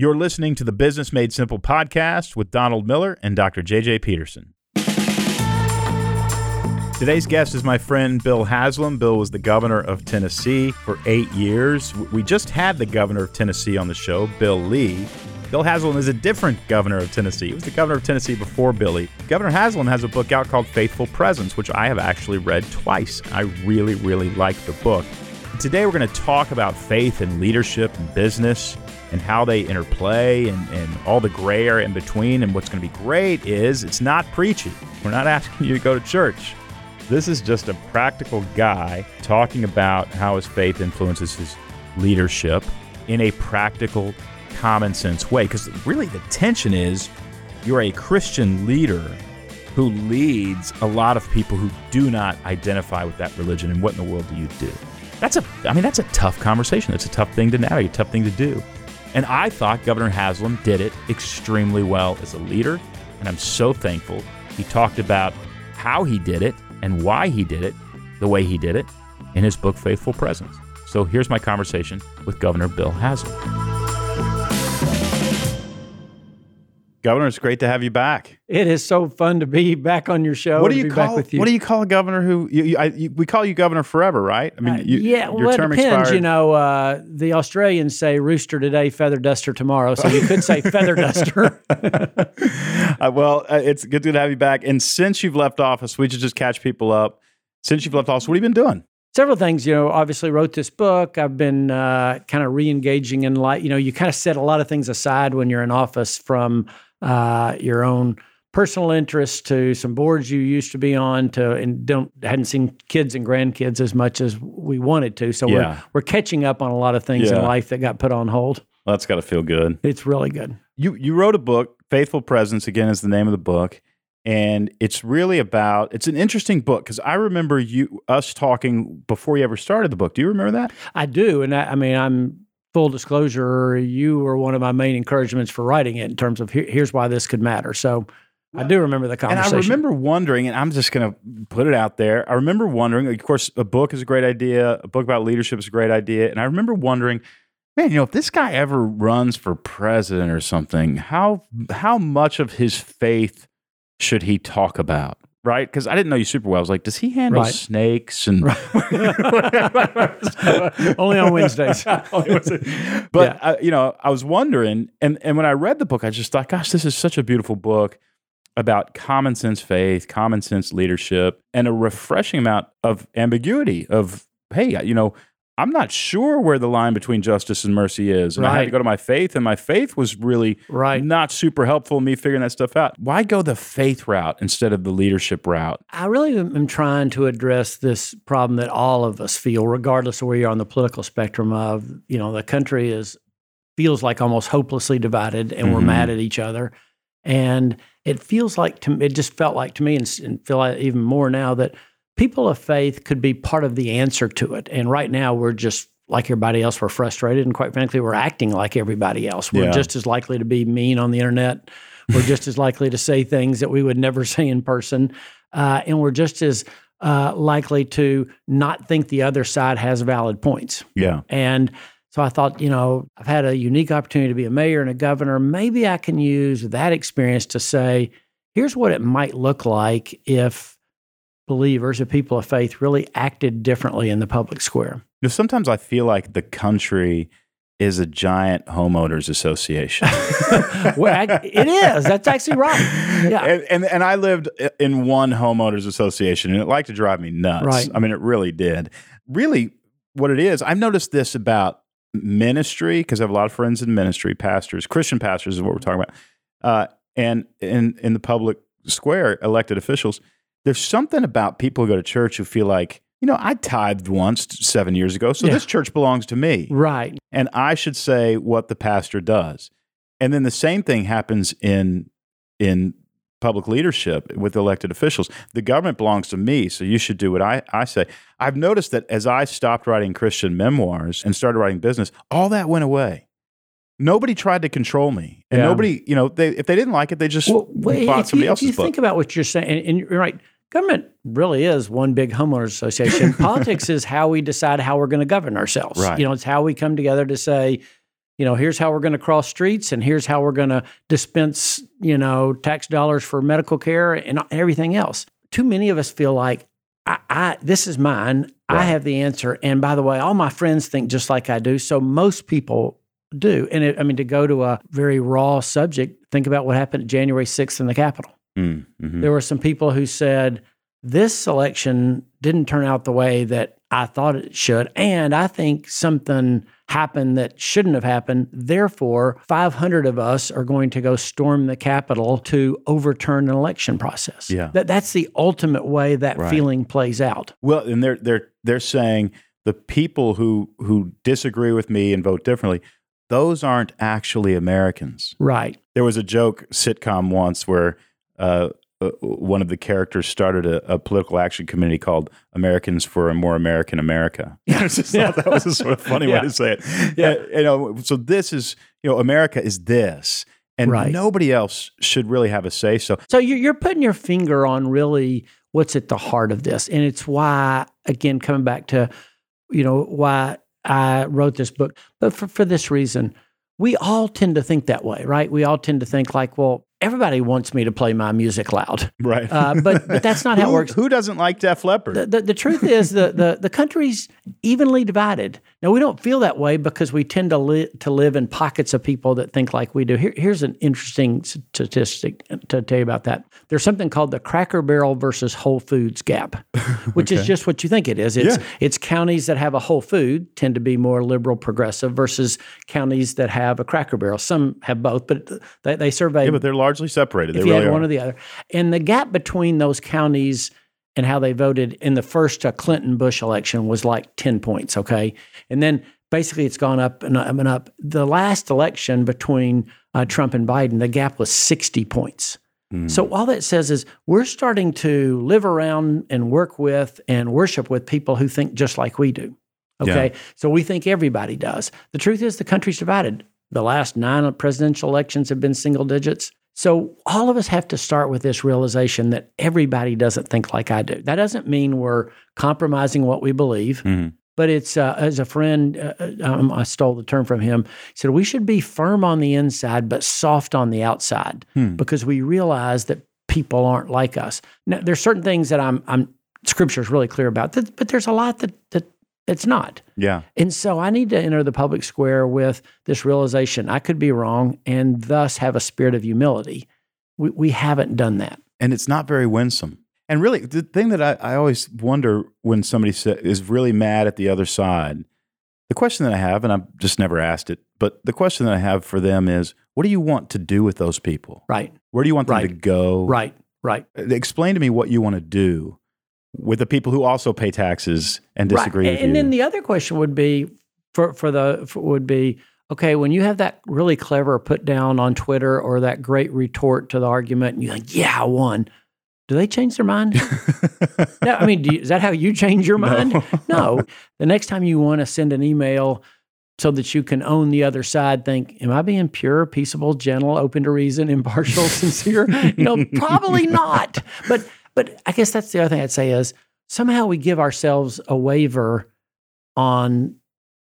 You're listening to the Business Made Simple podcast with Donald Miller and Dr. J.J. Peterson. Today's guest is my friend Bill Haslam. Bill was the governor of Tennessee for 8 years. We just had the governor of Tennessee on the show, Bill Lee. Bill Haslam is a different governor of Tennessee. He was the governor of Tennessee before Billy. Governor Haslam has a book out called Faithful Presence, which I have actually read twice. I really, really like the book. Today we're going to talk about faith and leadership and business and how they interplay and all the gray area in between. And what's going to be great is it's not preachy. We're not asking you to go to church. This is just a practical guy talking about how his faith influences his leadership in a practical common sense way, because really the tension is you're a Christian leader who leads a lot of people who do not identify with that religion, and what in the world do you do? That's a tough conversation. That's a tough thing to navigate, a tough thing to do. And I thought Governor Haslam did it extremely well as a leader, and I'm so thankful. He talked about how he did it and why he did it the way he did it in his book, Faithful Presence. So here's my conversation with Governor Bill Haslam. Governor, it's great to have you back. It is so fun to be back on your show. What do you call a governor who we call you governor forever, right? I mean, your term depends. Expired. You know, the Australians say rooster today, feather duster tomorrow. So you could say feather duster. It's good to have you back. And since you've left office, we should just catch people up. Since you've left office, what have you been doing? Several things, obviously wrote this book. I've been kind of re-engaging in life. You kind of set a lot of things aside when you're in office, from your own personal interests to some boards you used to be on hadn't seen kids and grandkids as much as we wanted to. So we're catching up on a lot of things in life that got put on hold. Well, that's got to feel good. It's really good. You wrote a book, Faithful Presence, again, is the name of the book. And it's really it's an interesting book, because I remember us talking before you ever started the book. Do you remember that? I do. And I'm full disclosure, you were one of my main encouragements for writing it in terms of here's why this could matter. So I do remember the conversation. And I remember wondering, and I'm just going to put it out there. I remember wondering, of course, a book is a great idea. A book about leadership is a great idea. And I remember wondering, man, if this guy ever runs for president or something, how much of his faith should he talk about, right? Because I didn't know you super well. I was like, does he handle snakes? And Only on Wednesdays. But I was wondering, and when I read the book, I just thought, gosh, this is such a beautiful book about common sense faith, common sense leadership, and a refreshing amount of ambiguity of, hey, I'm not sure where the line between justice and mercy is. And I had to go to my faith, and my faith was really not super helpful in me figuring that stuff out. Why go the faith route instead of the leadership route? I really am trying to address this problem that all of us feel, regardless of where you're on the political spectrum of, the country feels like almost hopelessly divided, and we're mad at each other. And it just felt like to me, and feel like even more now, that people of faith could be part of the answer to it. And right now, we're just like everybody else. We're frustrated, and quite frankly, we're acting like everybody else. We're just as likely to be mean on the internet. We're just as likely to say things that we would never say in person. And we're just as likely to not think the other side has valid points. Yeah. And so I thought, I've had a unique opportunity to be a mayor and a governor. Maybe I can use that experience to say, here's what it might look like if believers, if people of faith, really acted differently in the public square. Sometimes I feel like the country is a giant homeowners association. It is. That's actually right. Yeah. And I lived in one homeowners association, and it liked to drive me nuts. Right. It really did. Really, what it is, I've noticed this about ministry, because I have a lot of friends in ministry, pastors, Christian pastors is what we're talking about, and in the public square, elected officials. There's something about people who go to church who feel like, I tithed once 7 years ago, so this church belongs to me. Right. And I should say what the pastor does. And then the same thing happens in public leadership with elected officials. The government belongs to me, so you should do what I say. I've noticed that as I stopped writing Christian memoirs and started writing business, all that went away. Nobody tried to control me, and nobody, if they didn't like it, they just bought somebody else's book. If you think about what you're saying, and you're right, government really is one big homeowners association. Politics is how we decide how we're going to govern ourselves. Right. It's how we come together to say, you know, here's how we're going to cross streets and here's how we're going to dispense, you know, tax dollars for medical care and everything else. Too many of us feel like, I this is mine. Right. I have the answer. And by the way, all my friends think just like I do. So most people do. And it, I mean, to go to a very raw subject, think about what happened January 6th in the Capitol. Mm-hmm. There were some people who said, this election didn't turn out the way that I thought it should. And I think something happened that shouldn't have happened. Therefore, 500 of us are going to go storm the Capitol to overturn an election process. Yeah. That's the ultimate way that right. feeling plays out. Well, and they're saying the people who disagree with me and vote differently, those aren't actually Americans. Right. There was a joke sitcom once where one of the characters started a political action committee called Americans for a More American America. I just thought that was a sort of funny way to say it. Yeah. And, you know, so this is, you know, America is this, and right. nobody else should really have a say. So you're putting your finger on really what's at the heart of this. And it's why, again, coming back to, you know, why I wrote this book, but for this reason, we all tend to think that way, right? We all tend to think like, well, everybody wants me to play my music loud. Right. But that's not how it works. Who doesn't like Def Leppard? The truth is the country's evenly divided. Now, we don't feel that way because we tend to live in pockets of people that think like we do. Here's an interesting statistic to tell you about that. There's something called the Cracker Barrel versus Whole Foods gap, which is just what you think it is. It's counties that have a Whole Food tend to be more liberal progressive versus counties that have a Cracker Barrel. Some have both, but they survey. Yeah, but they're largely separated. They really had one or the other. And the gap between those counties and how they voted in the first Clinton-Bush election was like 10 points, okay? And then basically it's gone up and up and up. The last election between Trump and Biden, the gap was 60 points. So all that says is we're starting to live around and work with and worship with people who think just like we do, okay? Yeah. So we think everybody does. The truth is the country's divided. The last 9 presidential elections have been single digits. So all of us have to start with this realization that everybody doesn't think like I do. That doesn't mean we're compromising what we believe, but it's, as a friend, I stole the term from him, he said, we should be firm on the inside, but soft on the outside because we realize that people aren't like us. Now, there's certain things that Scripture is really clear about, but there's a lot that it's not. Yeah. And so I need to enter the public square with this realization I could be wrong and thus have a spirit of humility. We haven't done that. And it's not very winsome. And really, the thing that I always wonder when somebody is really mad at the other side, the question that I have, and I've just never asked it, but the question that I have for them is, what do you want to do with those people? Right. Where do you want them to go? Right. Explain to me what you want to do with the people who also pay taxes and disagree with you. And then the other question would be, okay, when you have that really clever put down on Twitter or that great retort to the argument, and you're like, yeah, I won. Do they change their mind? No, I mean, is that how you change your mind? No. The next time you want to send an email so that you can own the other side, think, am I being pure, peaceable, gentle, open to reason, impartial, sincere? You know, probably not. But I guess that's the other thing I'd say is somehow we give ourselves a waiver on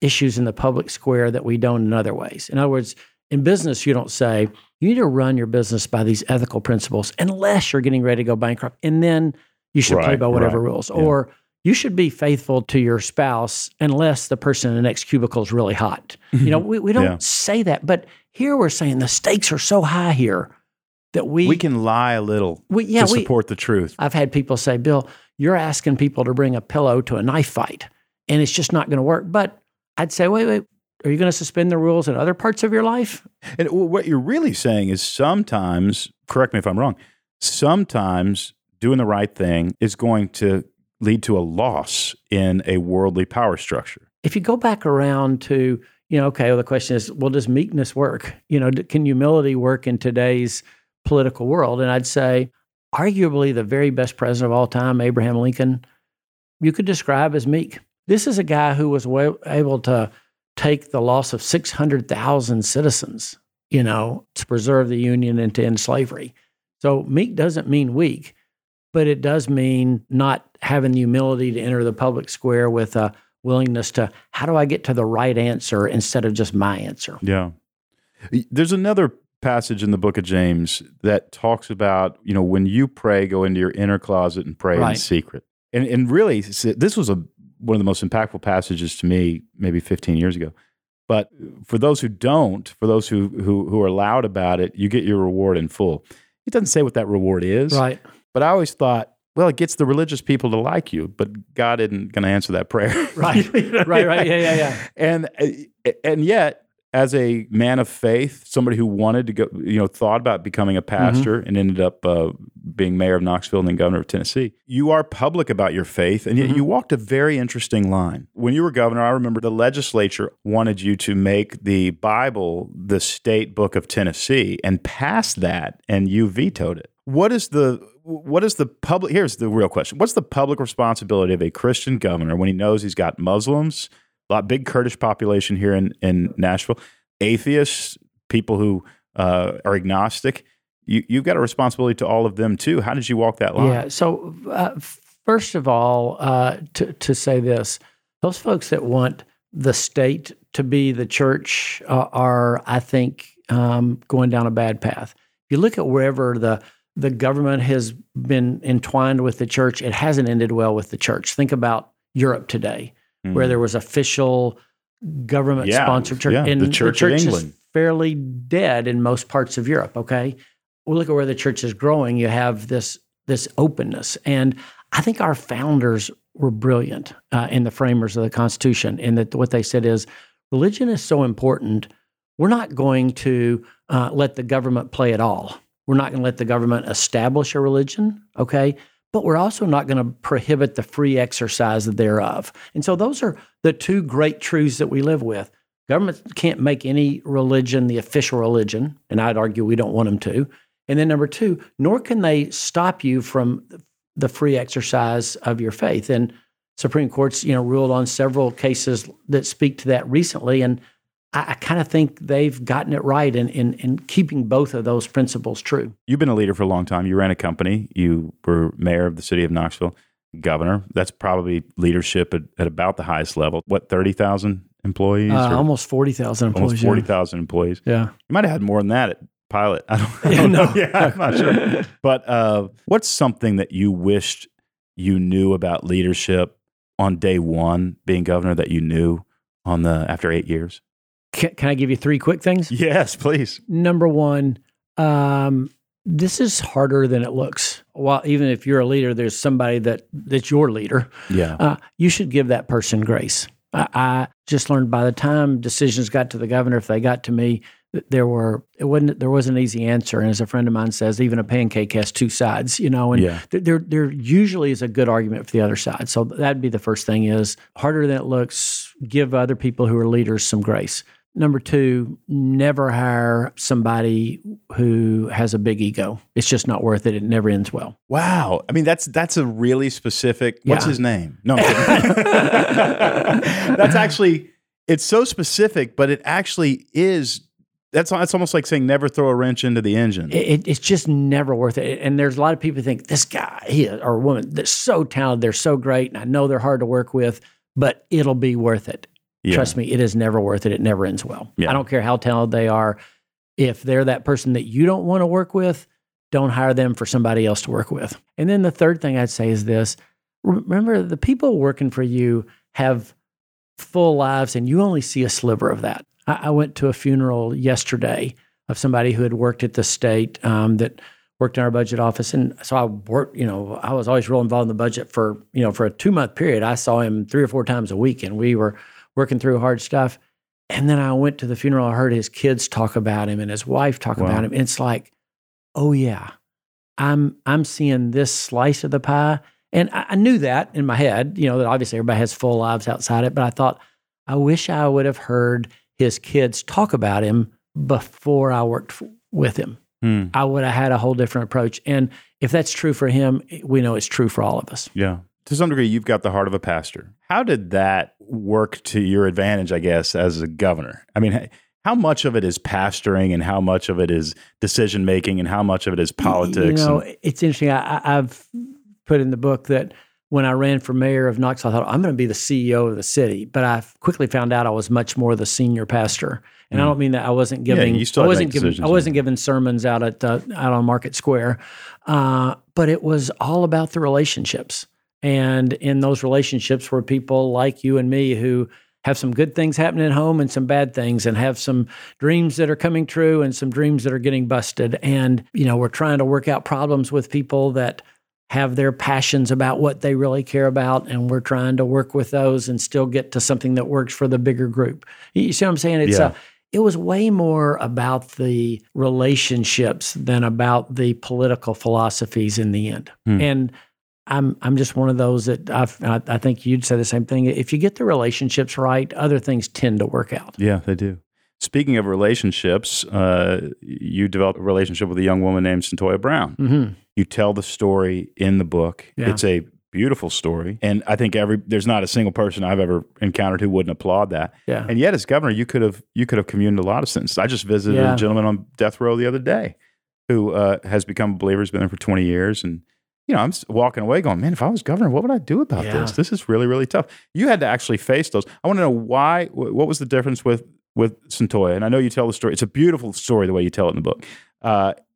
issues in the public square that we don't in other ways. In other words, in business, you don't say, you need to run your business by these ethical principles unless you're getting ready to go bankrupt, and then you should play by whatever rules. Yeah. Or you should be faithful to your spouse unless the person in the next cubicle is really hot. You know, we don't say that, but here we're saying the stakes are so high here that we can lie a little to support the truth. I've had people say, Bill, you're asking people to bring a pillow to a knife fight, and it's just not going to work. But I'd say, wait, are you going to suspend the rules in other parts of your life? And what you're really saying is sometimes, correct me if I'm wrong, sometimes doing the right thing is going to lead to a loss in a worldly power structure. If you go back around to, the question is, well, does meekness work? You know, can humility work in today's political world? And I'd say, arguably the very best president of all time, Abraham Lincoln, you could describe as meek. This is a guy who was able to take the loss of 600,000 citizens, to preserve the Union and to end slavery. So meek doesn't mean weak, but it does mean not having the humility to enter the public square with a willingness to, how do I get to the right answer instead of just my answer? Yeah. There's another passage in the book of James that talks about, you know, when you pray, go into your inner closet and pray in secret. And really, this was one of the most impactful passages to me maybe 15 years ago. But for those who don't, for those who are loud about it, you get your reward in full. It doesn't say what that reward is. Right. But I always thought, well, it gets the religious people to like you, but God isn't going to answer that prayer. Right. You know what I mean? Right. Yeah. And yet, as a man of faith, somebody who wanted to go, you know, thought about becoming a pastor and ended up being mayor of Knoxville and then governor of Tennessee, you are public about your faith, and yet you walked a very interesting line. When you were governor, I remember the legislature wanted you to make the Bible the state book of Tennessee and pass that, and you vetoed it. What is the public? Here's the real question: what's the public responsibility of a Christian governor when he knows he's got Muslims, a lot big Kurdish population here in Nashville, atheists, people who are agnostic? You've got a responsibility to all of them too. How did you walk that line? Yeah. So first of all, to say this, those folks that want the state to be the church are, I think, going down a bad path. If you look at wherever the government has been entwined with the church, it hasn't ended well with the church. Think about Europe today, where there was official government-sponsored church. Yeah, and the Church of England is fairly dead in most parts of Europe, okay? Well, look at where the church is growing. You have this openness. And I think our founders were brilliant in the framers of the Constitution, in that what they said is, religion is so important, we're not going to let the government play at all. We're not going to let the government establish a religion, okay? But we're also not going to prohibit the free exercise thereof. And so those are the two great truths that we live with. Government can't make any religion the official religion, and I'd argue we don't want them to. And then number two, nor can they stop you from the free exercise of your faith. And Supreme Court's, you know, ruled on several cases that speak to that recently, and I kind of think they've gotten it right in keeping both of those principles true. You've been a leader for a long time. You ran a company. You were mayor of the city of Knoxville, governor. That's probably leadership at about the highest level. What, 30,000 employees? Almost 40,000 employees. Almost 40,000 employees. Yeah. You might have had more than that at Pilot. I don't know. Yeah, I'm not sure. But what's something that you wished you knew about leadership on day one being governor that you knew after 8 years? Can I give you three quick things? Yes, please. Number one, this is harder than it looks. While even if you're a leader, there's somebody that's your leader. Yeah, you should give that person grace. I just learned by the time decisions got to the governor, if they got to me, there wasn't an easy answer. And as a friend of mine says, even a pancake has two sides. You know, and there usually is a good argument for the other side. So that'd be the first thing: is harder than it looks. Give other people who are leaders some grace. Number two, never hire somebody who has a big ego. It's just not worth it. It never ends well. Wow. I mean, that's a really specific, what's his name? No, I'm kidding. That's actually, it's so specific, but it actually is, that's almost like saying never throw a wrench into the engine. It's just never worth it. And there's a lot of people who think, this guy or woman, they're so talented, they're so great, and I know they're hard to work with, but it'll be worth it. Yeah. Trust me, it is never worth it. It never ends well. Yeah. I don't care how talented they are. If they're that person that you don't want to work with, don't hire them for somebody else to work with. And then the third thing I'd say is this. Remember, the people working for you have full lives, and you only see a sliver of that. I went to a funeral yesterday of somebody who had worked at the state, that worked in our budget office. And so I worked, you know, I was always real involved in the budget for a 2-month period. I saw him 3 or 4 times a week, and we were working through hard stuff. And then I went to the funeral. I heard his kids talk about him and his wife talk about him. And it's like, oh yeah, I'm seeing this slice of the pie. And I knew that in my head, you know, that obviously everybody has full lives outside it. But I thought, I wish I would have heard his kids talk about him before I worked with him. I would have had a whole different approach. And if that's true for him, we know it's true for all of us. Yeah. To some degree, you've got the heart of a pastor. How did that work to your advantage, I guess, as a governor? I mean, how much of it is pastoring, and how much of it is decision-making, and how much of it is politics? You know, it's interesting. I've put in the book that when I ran for mayor of Knoxville, I thought, I'm going to be the CEO of the city. But I quickly found out I was much more the senior pastor. And I don't mean that I wasn't giving I wasn't giving sermons out on Market Square. But it was all about the relationships. And in those relationships were people like you and me who have some good things happening at home and some bad things, and have some dreams that are coming true and some dreams that are getting busted. And, you know, we're trying to work out problems with people that have their passions about what they really care about, and we're trying to work with those and still get to something that works for the bigger group. You see what I'm saying? It was way more about the relationships than about the political philosophies in the end. And I'm just one of those that I think you'd say the same thing. If you get the relationships right, other things tend to work out. Yeah, they do. Speaking of relationships, you developed a relationship with a young woman named Cyntoia Brown. Mm-hmm. You tell the story in the book. Yeah. It's a beautiful story. And I think there's not a single person I've ever encountered who wouldn't applaud that. Yeah. And yet as governor, you could have communed a lot of sentences. I just visited a gentleman on death row the other day who has become a believer, has been there for 20 years. And you know, I'm walking away going, man, if I was governor, what would I do about this? This is really, really tough. You had to actually face those. I want to know why, what was the difference with Cyntoia? And I know you tell the story. It's a beautiful story, the way you tell it in the book.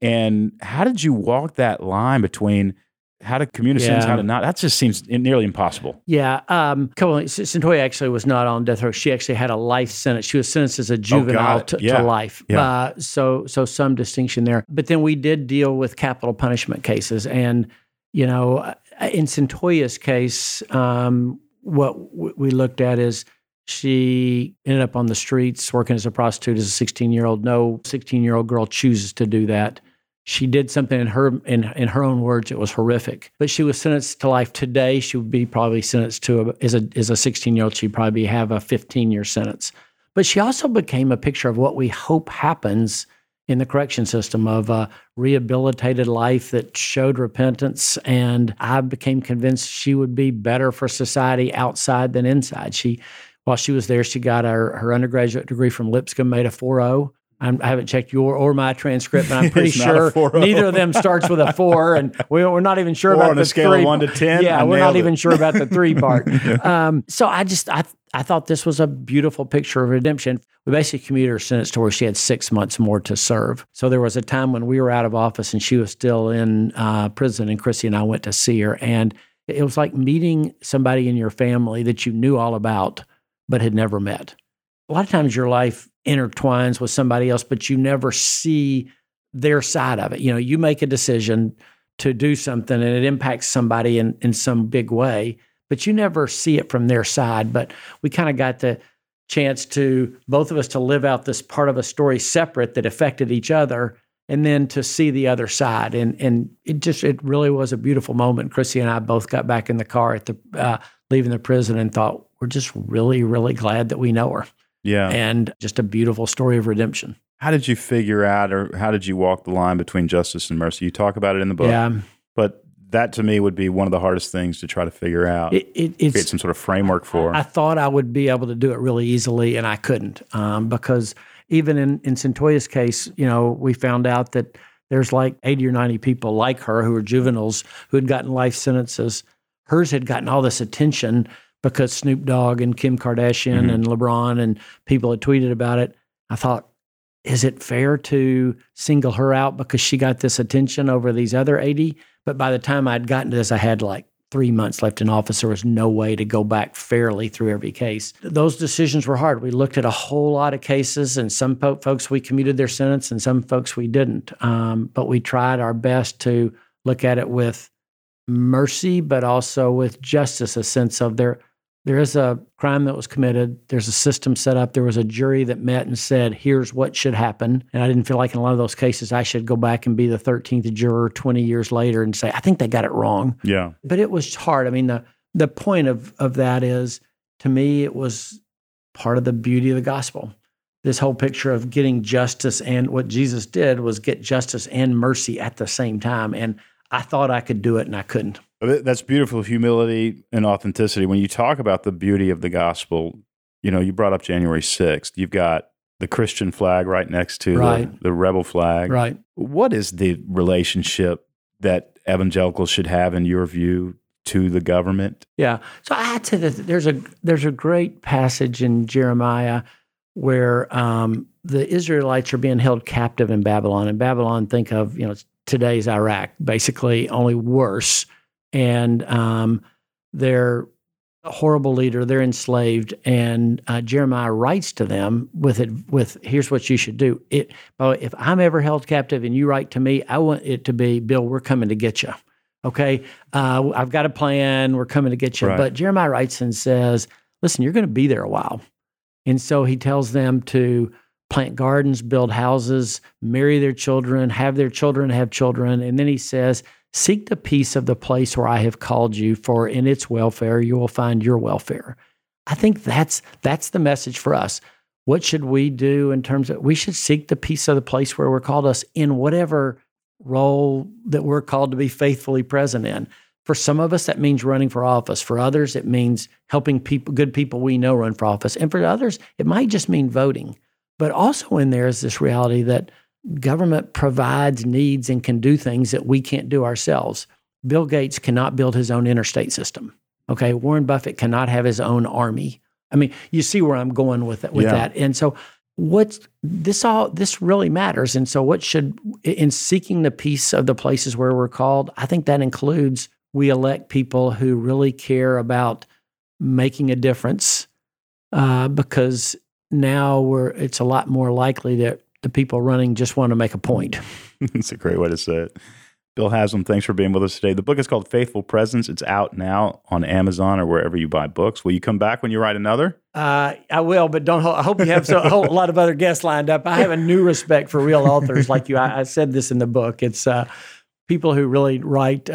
And how did you walk that line between how to communicate and how to not? That just seems nearly impossible. Yeah. Cyntoia actually was not on death row. She actually had a life sentence. She was sentenced as a juvenile to life. Yeah. So some distinction there. But then we did deal with capital punishment cases. And you know, in Cyntoia's case, what we looked at is she ended up on the streets working as a prostitute as a 16-year-old. No 16-year-old girl chooses to do that. She did something in her own words, it was horrific. But she was sentenced to life. Today, she would be probably sentenced to as a 16-year-old. She'd probably have a 15-year sentence. But she also became a picture of what we hope happens in the correction system, of a rehabilitated life that showed repentance. And I became convinced she would be better for society outside than inside. While she was there, she got her undergraduate degree from Lipscomb, made a 4.0. I haven't checked your or my transcript, but I'm pretty sure neither of them starts with a 4, and we're not even sure about the 3. On a scale of 1 to 10? Yeah, we're not even sure about the 3 part. So I thought this was a beautiful picture of redemption. We basically commuted her sentence to where she had 6 months more to serve. So there was a time when we were out of office and she was still in prison, and Chrissy and I went to see her. And it was like meeting somebody in your family that you knew all about but had never met. A lot of times your life intertwines with somebody else, but you never see their side of it. You know, you make a decision to do something and it impacts somebody in some big way, but you never see it from their side. But we kind of got the chance to, both of us, to live out this part of a story separate that affected each other, and then to see the other side. And it really was a beautiful moment. Chrissy and I both got back in the car at the leaving the prison and thought, we're just really, really glad that we know her. Yeah. And just a beautiful story of redemption. How did you figure out, or how did you walk the line between justice and mercy? You talk about it in the book. Yeah. But that to me would be one of the hardest things to try to figure out, create some sort of framework for. I thought I would be able to do it really easily, and I couldn't, because even in Cyntoia's case, you know, we found out that there's like 80 or 90 people like her who are juveniles who had gotten life sentences. Hers had gotten all this attention because Snoop Dogg and Kim Kardashian and LeBron and people had tweeted about it. I thought, is it fair to single her out because she got this attention over these other 80? But by the time I'd gotten to this, I had like 3 months left in office. There was no way to go back fairly through every case. Those decisions were hard. We looked at a whole lot of cases, and some folks we commuted their sentence and some folks we didn't. But we tried our best to look at it with mercy, but also with justice, a sense of there is a crime that was committed. There's a system set up. There was a jury that met and said, here's what should happen. And I didn't feel like in a lot of those cases, I should go back and be the 13th juror 20 years later and say, I think they got it wrong. Yeah. But it was hard. I mean, the point of that is, to me, it was part of the beauty of the gospel. This whole picture of getting justice, and what Jesus did was get justice and mercy at the same time. And I thought I could do it, and I couldn't. That's beautiful, humility and authenticity. When you talk about the beauty of the gospel, you know, you brought up January 6th. You've got the Christian flag right next to the rebel flag. Right. What is the relationship that evangelicals should have, in your view, to the government. Yeah. So I'd say that there's a great passage in Jeremiah where the Israelites are being held captive in Babylon. And Babylon, think of, you know, today's Iraq, basically, only worse. And they're a horrible leader. They're enslaved, and Jeremiah writes to them with here's what you should do. If I'm ever held captive and you write to me, I want it to be, Bill, we're coming to get you. Okay, I've got a plan. We're coming to get you. Right. But Jeremiah writes and says, listen, you're going to be there a while. And so he tells them to plant gardens, build houses, marry their children have children. And then he says, seek the peace of the place where I have called you, for in its welfare you will find your welfare. I think that's the message for us. What should we do in terms of, we should seek the peace of the place where we're called us in whatever role that we're called to be faithfully present in. For some of us, that means running for office. For others, it means helping people, good people we know run for office. And for others, it might just mean voting. But also in there is this reality that government provides needs and can do things that we can't do ourselves. Bill Gates cannot build his own interstate system. Okay, Warren Buffett cannot have his own army. I mean, you see where I'm going with that. And so this really matters. And so in seeking the peace of the places where we're called, I think that includes we elect people who really care about making a difference, because now it's a lot more likely that the people running just want to make a point. That's a great way to say it. Bill Haslam, thanks for being with us today. The book is called Faithful Presence. It's out now on Amazon or wherever you buy books. Will you come back when you write another? I will, but I hope you have a whole lot of other guests lined up. I have a new respect for real authors like you. I said this in the book. It's people who really write.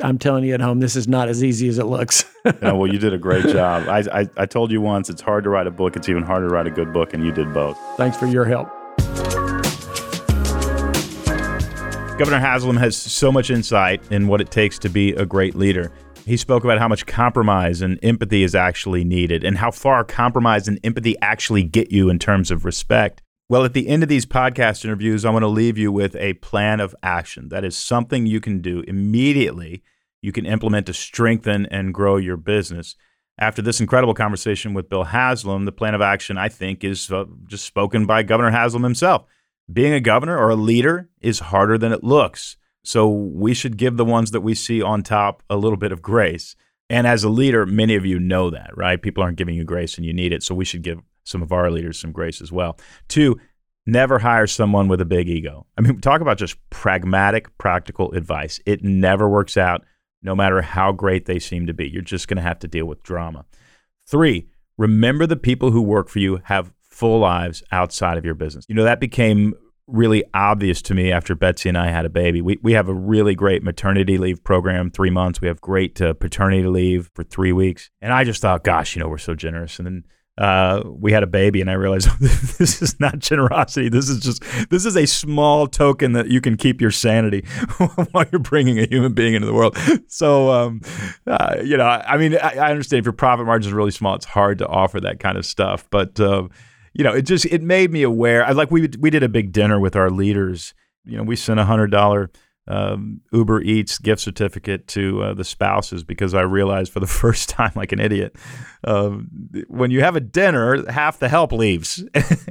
I'm telling you at home, this is not as easy as it looks. Yeah, well, you did a great job. I told you once, it's hard to write a book. It's even harder to write a good book, and you did both. Thanks for your help. Governor Haslam has so much insight in what it takes to be a great leader. He spoke about how much compromise and empathy is actually needed and how far compromise and empathy actually get you in terms of respect. Well, at the end of these podcast interviews, I want to leave you with a plan of action. That is something you can do immediately, you can implement to strengthen and grow your business. After this incredible conversation with Bill Haslam, the plan of action, I think, is just spoken by Governor Haslam himself. Being a governor or a leader is harder than it looks, so we should give the ones that we see on top a little bit of grace. And as a leader, many of you know that, right? People aren't giving you grace and you need it, so we should give some of our leaders some grace as well. 2, never hire someone with a big ego. I mean, talk about just pragmatic, practical advice. It never works out, no matter how great they seem to be. You're just going to have to deal with drama. 3, remember the people who work for you have full lives outside of your business. You know, that became really obvious to me after Betsy and I had a baby. We have a really great maternity leave program, 3 months. We have great paternity leave for 3 weeks. And I just thought, gosh, you know, we're so generous. And then we had a baby and I realized this is not generosity. This is a small token that you can keep your sanity while you're bringing a human being into the world. So, you know, I mean, I understand if your profit margin is really small, it's hard to offer that kind of stuff. But, you know, it made me aware. We did a big dinner with our leaders. You know, we sent $100 Uber Eats gift certificate to the spouses because I realized for the first time, like an idiot, when you have a dinner, half the help leaves.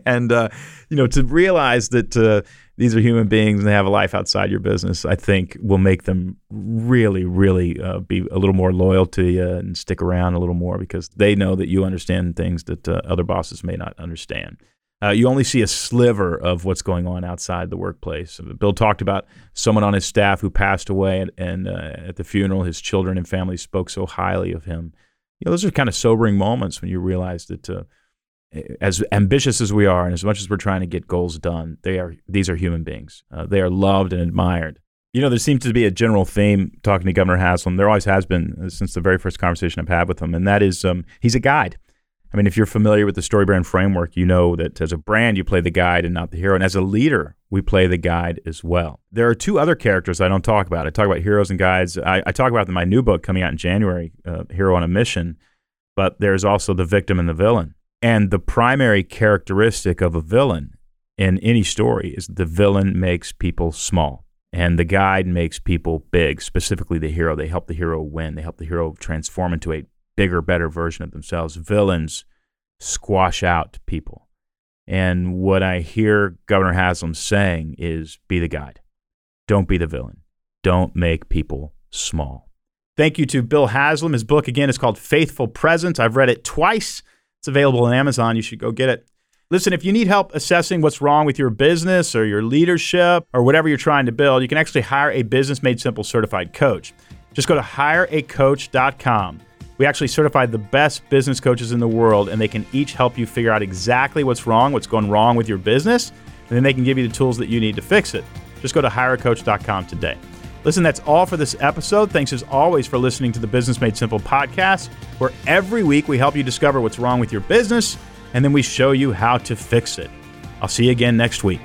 And, you know, to realize that these are human beings and they have a life outside your business, I think will make them really, really be a little more loyal to you and stick around a little more because they know that you understand things that other bosses may not understand. You only see a sliver of what's going on outside the workplace. Bill talked about someone on his staff who passed away and at the funeral, his children and family spoke so highly of him. You know, those are kind of sobering moments when you realize that as ambitious as we are and as much as we're trying to get goals done, these are human beings. They are loved and admired. You know, there seems to be a general theme talking to Governor Haslam. There always has been since the very first conversation I've had with him, and that is he's a guide. I mean, if you're familiar with the StoryBrand framework, you know that as a brand, you play the guide and not the hero. And as a leader, we play the guide as well. There are 2 other characters I don't talk about. I talk about heroes and guides. I talk about them in my new book coming out in January, Hero on a Mission. But there's also the victim and the villain. And the primary characteristic of a villain in any story is the villain makes people small. And the guide makes people big, specifically the hero. They help the hero win. They help the hero transform into a bigger, better version of themselves. Villains squash out people. And what I hear Governor Haslam saying is, be the guide. Don't be the villain. Don't make people small. Thank you to Bill Haslam. His book, again, is called Faithful Presence. I've read it twice. It's available on Amazon. You should go get it. Listen, if you need help assessing what's wrong with your business or your leadership or whatever you're trying to build, you can actually hire a Business Made Simple certified coach. Just go to hireacoach.com. We actually certify the best business coaches in the world, and they can each help you figure out exactly what's going wrong with your business, and then they can give you the tools that you need to fix it. Just go to hireacoach.com today. Listen, that's all for this episode. Thanks as always for listening to the Business Made Simple podcast, where every week we help you discover what's wrong with your business, and then we show you how to fix it. I'll see you again next week.